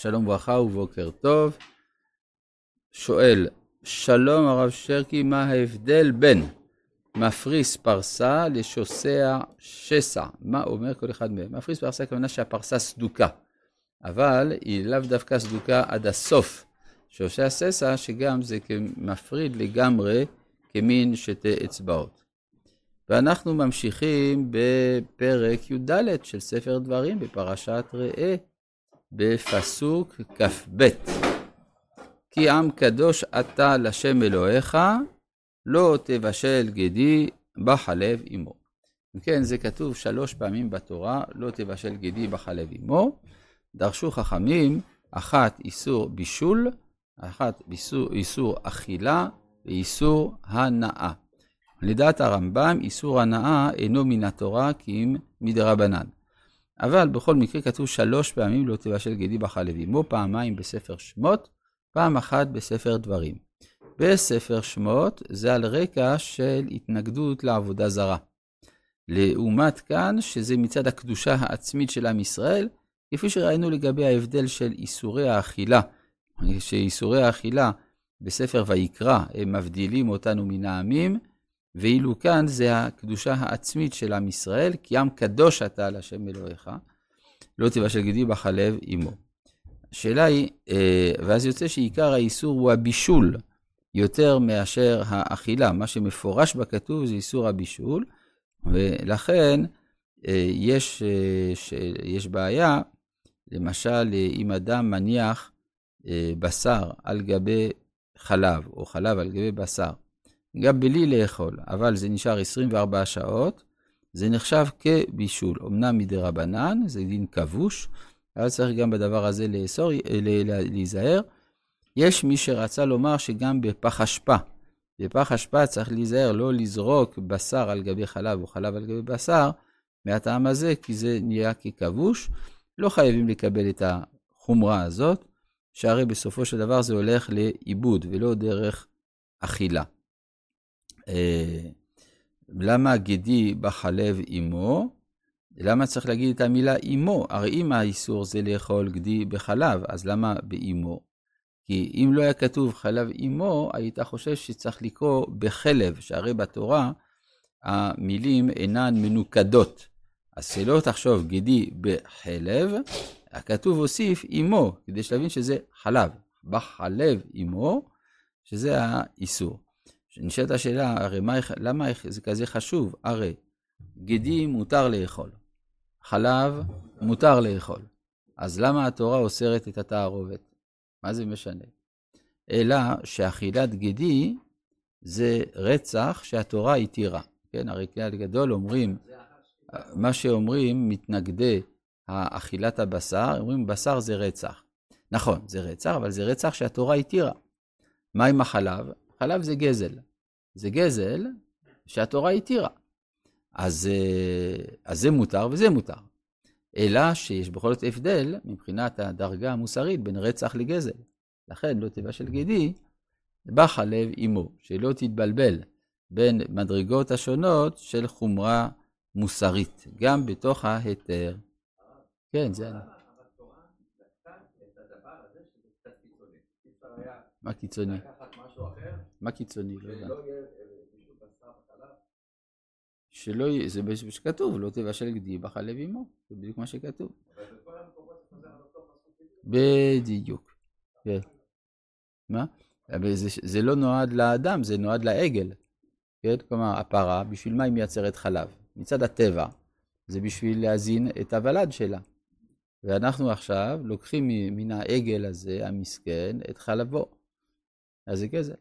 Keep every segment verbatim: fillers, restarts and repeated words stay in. שלום ברכה ובוקר טוב. שואל, שלום הרב שרקי, מה ההבדל בין מפריס פרסה לשוסע שסע? מה אומר כל אחד מהם? מפריס פרסה הכוונה שהפרסה סדוקה, אבל היא לאו דווקא סדוקה עד הסוף. שוסע שסע שגם זה מפריד לגמרי כמין שתי אצבעות. ואנחנו ממשיכים בפרק י"ד של ספר דברים בפרשת ראה בפסוק כ"ב. כי עם קדוש אתה לשם אלוהיך, לא תבשל גדי בחלב אמו. כן, זה כתוב שלוש פעמים בתורה, לא תבשל גדי בחלב אמו. דרשו חכמים, אחת איסור בישול, אחת איסור, איסור אכילה ואיסור הנאה. לדעת הרמב"ם, איסור הנאה אינו מן התורה כי אם מדרבנן. אבל בכל מקרה כתוב שלוש פעמים לא תבשל גדי בחלב אמו, פעמיים בספר שמות, פעם אחת בספר דברים. בספר שמות זה על רקע של התנגדות לעבודה זרה. לעומת כאן שזה מצד הקדושה העצמית של עם ישראל, כפי שראינו לגבי ההבדל של איסורי האכילה, שאיסורי האכילה בספר ויקרא הם מבדילים אותנו מן העמים, ואילו כאן זה הקדושה העצמית של עם ישראל, כי עם קדוש אתה לשם אלוהיך, לא תבשל גדי בחלב אמו. השאלה היא, ואז יוצא שעיקר האיסור הוא הבישול, יותר מאשר האכילה. מה שמפורש בכתוב זה איסור הבישול, ולכן יש, יש בעיה, למשל אם אדם מניח בשר על גבי חלב, או חלב על גבי בשר, גם בלי לאכול, אבל זה נשאר עשרים וארבע שעות, זה נחשב כבישול. אמנם מדרבנן, זה דין כבוש, אז צריך גם בדבר הזה לאסור, להיזהר. יש מי שרצה לומר שגם בפח אשפה, בפח אשפה צריך להיזהר, לא לזרוק בשר על גבי חלב או חלב על גבי בשר, מהטעם הזה, כי זה נהיה ככבוש. לא חייבים לקבל את החומרה הזאת, שהרי בסופו של דבר זה הולך לאיבוד, ולא דרך אכילה. למה גדי בחלב אמו? למה צריך להגיד את המילה אמו? הרי אם האיסור זה לאכול גדי בחלב, אז למה באמו? כי אם לא היה כתוב חלב אמו, היית חושב שצריך לקרוא בחלב, שהרי בתורה המילים אינן מנוקדות. אז שלא תחשוב גדי בחלב, הכתוב הוסיף אמו, כדי שתבין שזה חלב, בחלב אמו, שזה האיסור. נשאלת השאלה, הרי מה, למה זה כזה חשוב? הרי גדי מותר לאכול, חלב מותר לאכול, אז למה התורה אוסרת את התערובת? מה זה משנה? אלא שאכילת גדי זה רצח שהתורה התירה. כן, הרי כלל גדול אומרים, מה שאומרים מתנגדי האכילת הבשר, אומרים בשר זה רצח. נכון, זה רצח, אבל זה רצח שהתורה התירה. מה עם החלב? חלב זה גזל. זה גזל שהתורה התירה. אז, אז זה מותר וזה מותר. אלא שיש בכל זאת הבדל מבחינת הדרגה המוסרית בין רצח לגזל. לכן לא תבשל גדי בחלב אמו, שלא תתבלבל בין מדרגות השונות של חומרה מוסרית, גם בתוך ההיתר. כן, זה... התורה נתנה את הדבר הזה שזה קצת קיצוני. מה קיצוני? לקחת משהו אחר. מה קיצוני? לא יודע. שלא יהיה, זה שכתוב, לא תבשל גדי בחלב אמו, זה בדיוק מה שכתוב. בדיוק. מה? זה לא נועד לאדם, זה נועד לעגל. כלומר, הפרה, בשביל מה היא מייצרת חלב? מצד הטבע, זה בשביל להזין את הוולד שלה. ואנחנו עכשיו לוקחים מן העגל הזה, המסכן, את חלבו. אז זה גזל.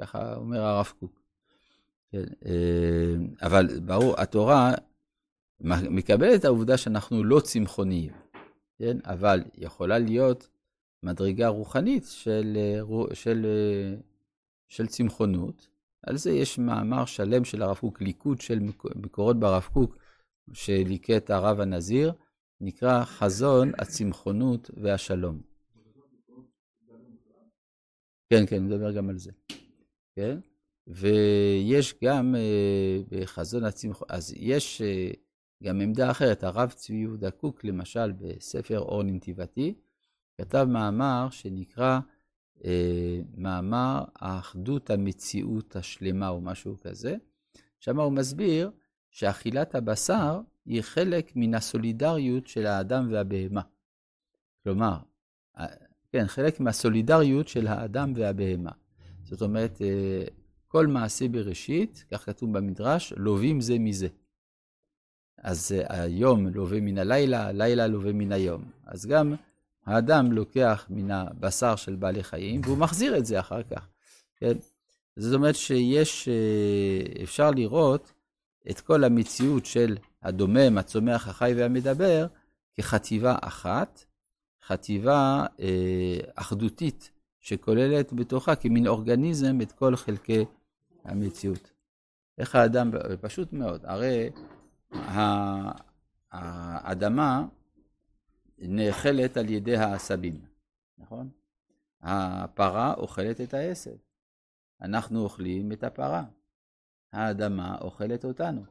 ככה אומר הרב קוק. אבל ברור, התורה מקבלת את העובדה שאנחנו לא צמחוניים, אבל יכולה להיות מדרגה רוחנית של, של, של צמחונות. על זה יש מאמר שלם של הרב קוק, ליקוד של מקורות ברב קוק, שליקט הרב הנזיר, נקרא חזון הצמחונות והשלום. כן, כן, נדבר גם על זה. כן? ויש גם בחזון הצמחונות, אז יש גם עמדה אחרת, הרב צבי יהודה קוק, למשל בספר אורות נתיבתי, כתב מאמר שנקרא אה, מאמר האחדות המציאות השלמה או משהו כזה, שם הוא מסביר שאכילת הבשר היא חלק מן הסולידריות של האדם והבהמה. כלומר, כן, חלק מהסולידריות של האדם והבהמה. זאת אומרת, כל מעשה בראשית, כך כתוב במדרש, לובים זה מזה. אז היום לובה מן הלילה, הלילה לובה מן היום. אז גם האדם לוקח מן הבשר של בעלי חיים, והוא מחזיר את זה אחר כך. כן? זאת אומרת שיש, אפשר לראות את כל המציאות של הדומם, הצומח, החי והמדבר, כחטיבה אחת, חטיבה אה, אחדותית, שכוללת בתוכה כמין אורגניזם את כל חלקי המציאות. איך האדם, פשוט מאוד, הרי האדמה נאכלת על ידי העשבים, נכון? הפרה אוכלת את העשב, אנחנו אוכלים את הפרה, האדמה אוכלת אותנו,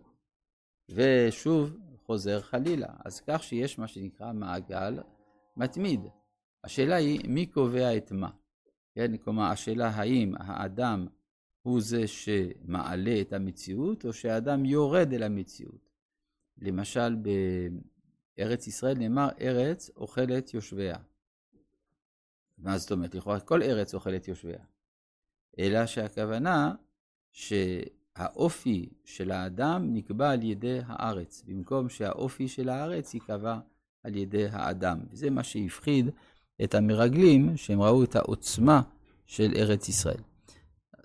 ושוב חוזר חלילה. אז כך שיש מה שנקרא מעגל מתמיד. השאלה היא מי קובע את מה? כן, כלומר, השאלה האם האדם הוא זה שמעלה את המציאות, או שהאדם יורד אל המציאות. למשל, בארץ ישראל נאמר, ארץ אוכלת יושביה. מה זאת אומרת? לכאורה, כל ארץ אוכלת יושביה. אלא שהכוונה שהאופי של האדם נקבע על ידי הארץ, במקום שהאופי של הארץ ייקבע על ידי האדם. וזה מה שהפחיד את המרגלים, שהם ראו את העוצמה של ארץ ישראל.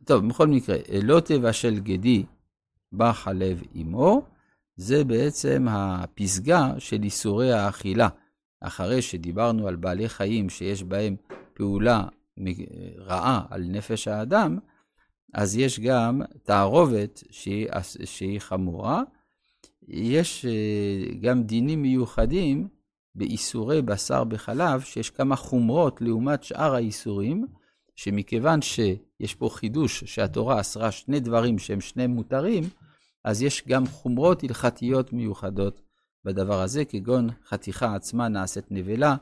טוב, בכל מקרה, לא תבשל גדי בא חלב אמו, זה בעצם הפסגה של איסורי האכילה. אחרי שדיברנו על בעלי חיים שיש בהם פעולה רעה על נפש האדם, אז יש גם תערובת שהיא, שהיא חמורה. יש גם דינים מיוחדים באיסורי בשר בחלב, שיש כמה חומרות לעומת שאר האיסורים, שמכיוון שיש פה חידוש שהתורה אסרה שני דברים שהם שני מותרים, אז יש גם חומרות הלכתיות מיוחדות בדבר הזה, כגון חתיכה עצמה נעשית נבלה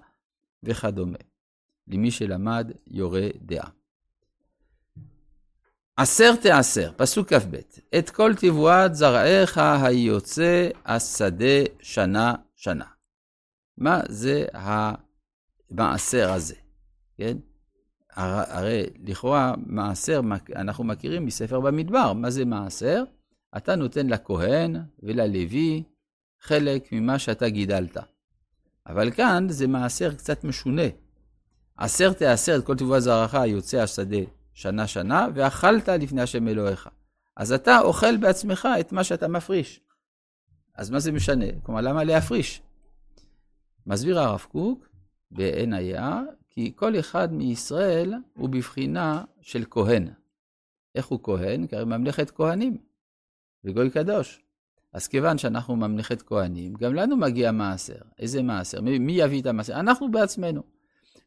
וכדומה. למי שלמד יורה דעה. עשר תעשר, פסוק כ"ב, את כל תבואת זרעך היוצא השדה שנה שנה. מה זה המעשר הזה? כן? הרי לכאורה מעשר אנחנו מכירים מספר במדבר. מה זה מעשר? אתה נותן לכהן וללוי חלק ממה שאתה גידלת. אבל כאן זה מעשר קצת משונה. עשר תעשר את כל תבואת זרעך היוצא השדה שנה שנה, ואכלת לפני השם אלוהיך. אז אתה אוכל בעצמך את מה שאתה מפריש. אז מה זה משנה? כלומר, למה להפריש? מסביר הרב קוק בעין היה, כי כל אחד מישראל הוא בבחינה של כהן. איך הוא כהן? כי ממלכת כהנים וגוי קדוש. אז כיוון שאנחנו ממלכת כהנים, גם לנו מגיע מעשר. איזה מעשר? מי יביא את המעשר? אנחנו בעצמנו.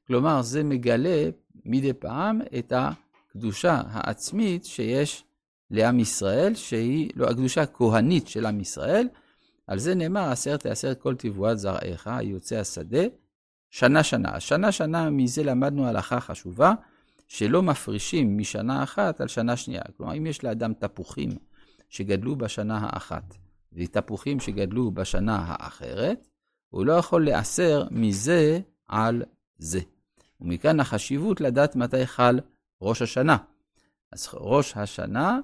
כלומר, זה מגלה מדי פעם את הקדושה העצמית שיש לעם ישראל, שהיא לא הקדושה הכהנית של עם ישראל. על זה נאמר, עשר תעשר כל תבואת זרעך, היוצא השדה, שנה שנה. שנה שנה מזה למדנו הלכה חשובה, שלא מפרישים משנה אחת על שנה שנייה. כלומר, אם יש לאדם תפוחים שגדלו בשנה האחת, ותפוחים שגדלו בשנה האחרת, הוא לא יכול לעשר מזה על זה. ומכאן החשיבות לדעת מתי חל ראש השנה. אז ראש השנה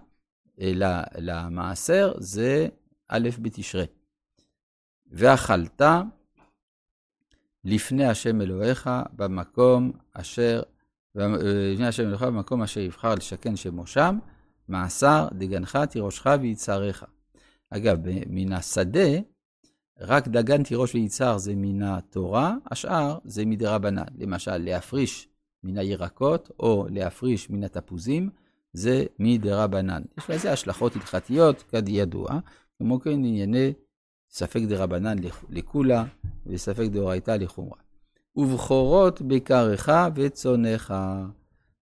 למעשר זה א' בתשרי. ואכלת לפני השם אלוהיך במקום אשר, לפני השם אלוהיך במקום אשר יבחר לשכן שמו שם, מעשר דגנך תירושך ויצערך. אגב, מן השדה, רק דגן תירוש ויצער זה מן התורה, השאר זה מדרבנן. למשל, להפריש מן הירקות או להפריש מן התפוזים, זה מדרבנן. יש לזה השלכות הלכתיות, כידוע, כמו כן ענייני ספק דרבנן לכולה, וספק דאורייתא לחומרה. ובכורות בקרך וצונך,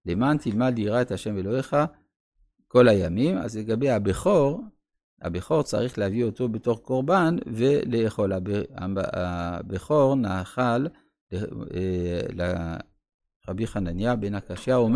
למען תלמד לירא את השם אלוהיך כל הימים. אז לגבי הבכור, הבכור צריך להביא אותו בתור קורבן ולאכול. הבכור נאכל לרבי חנניה בן הקשיא, אומר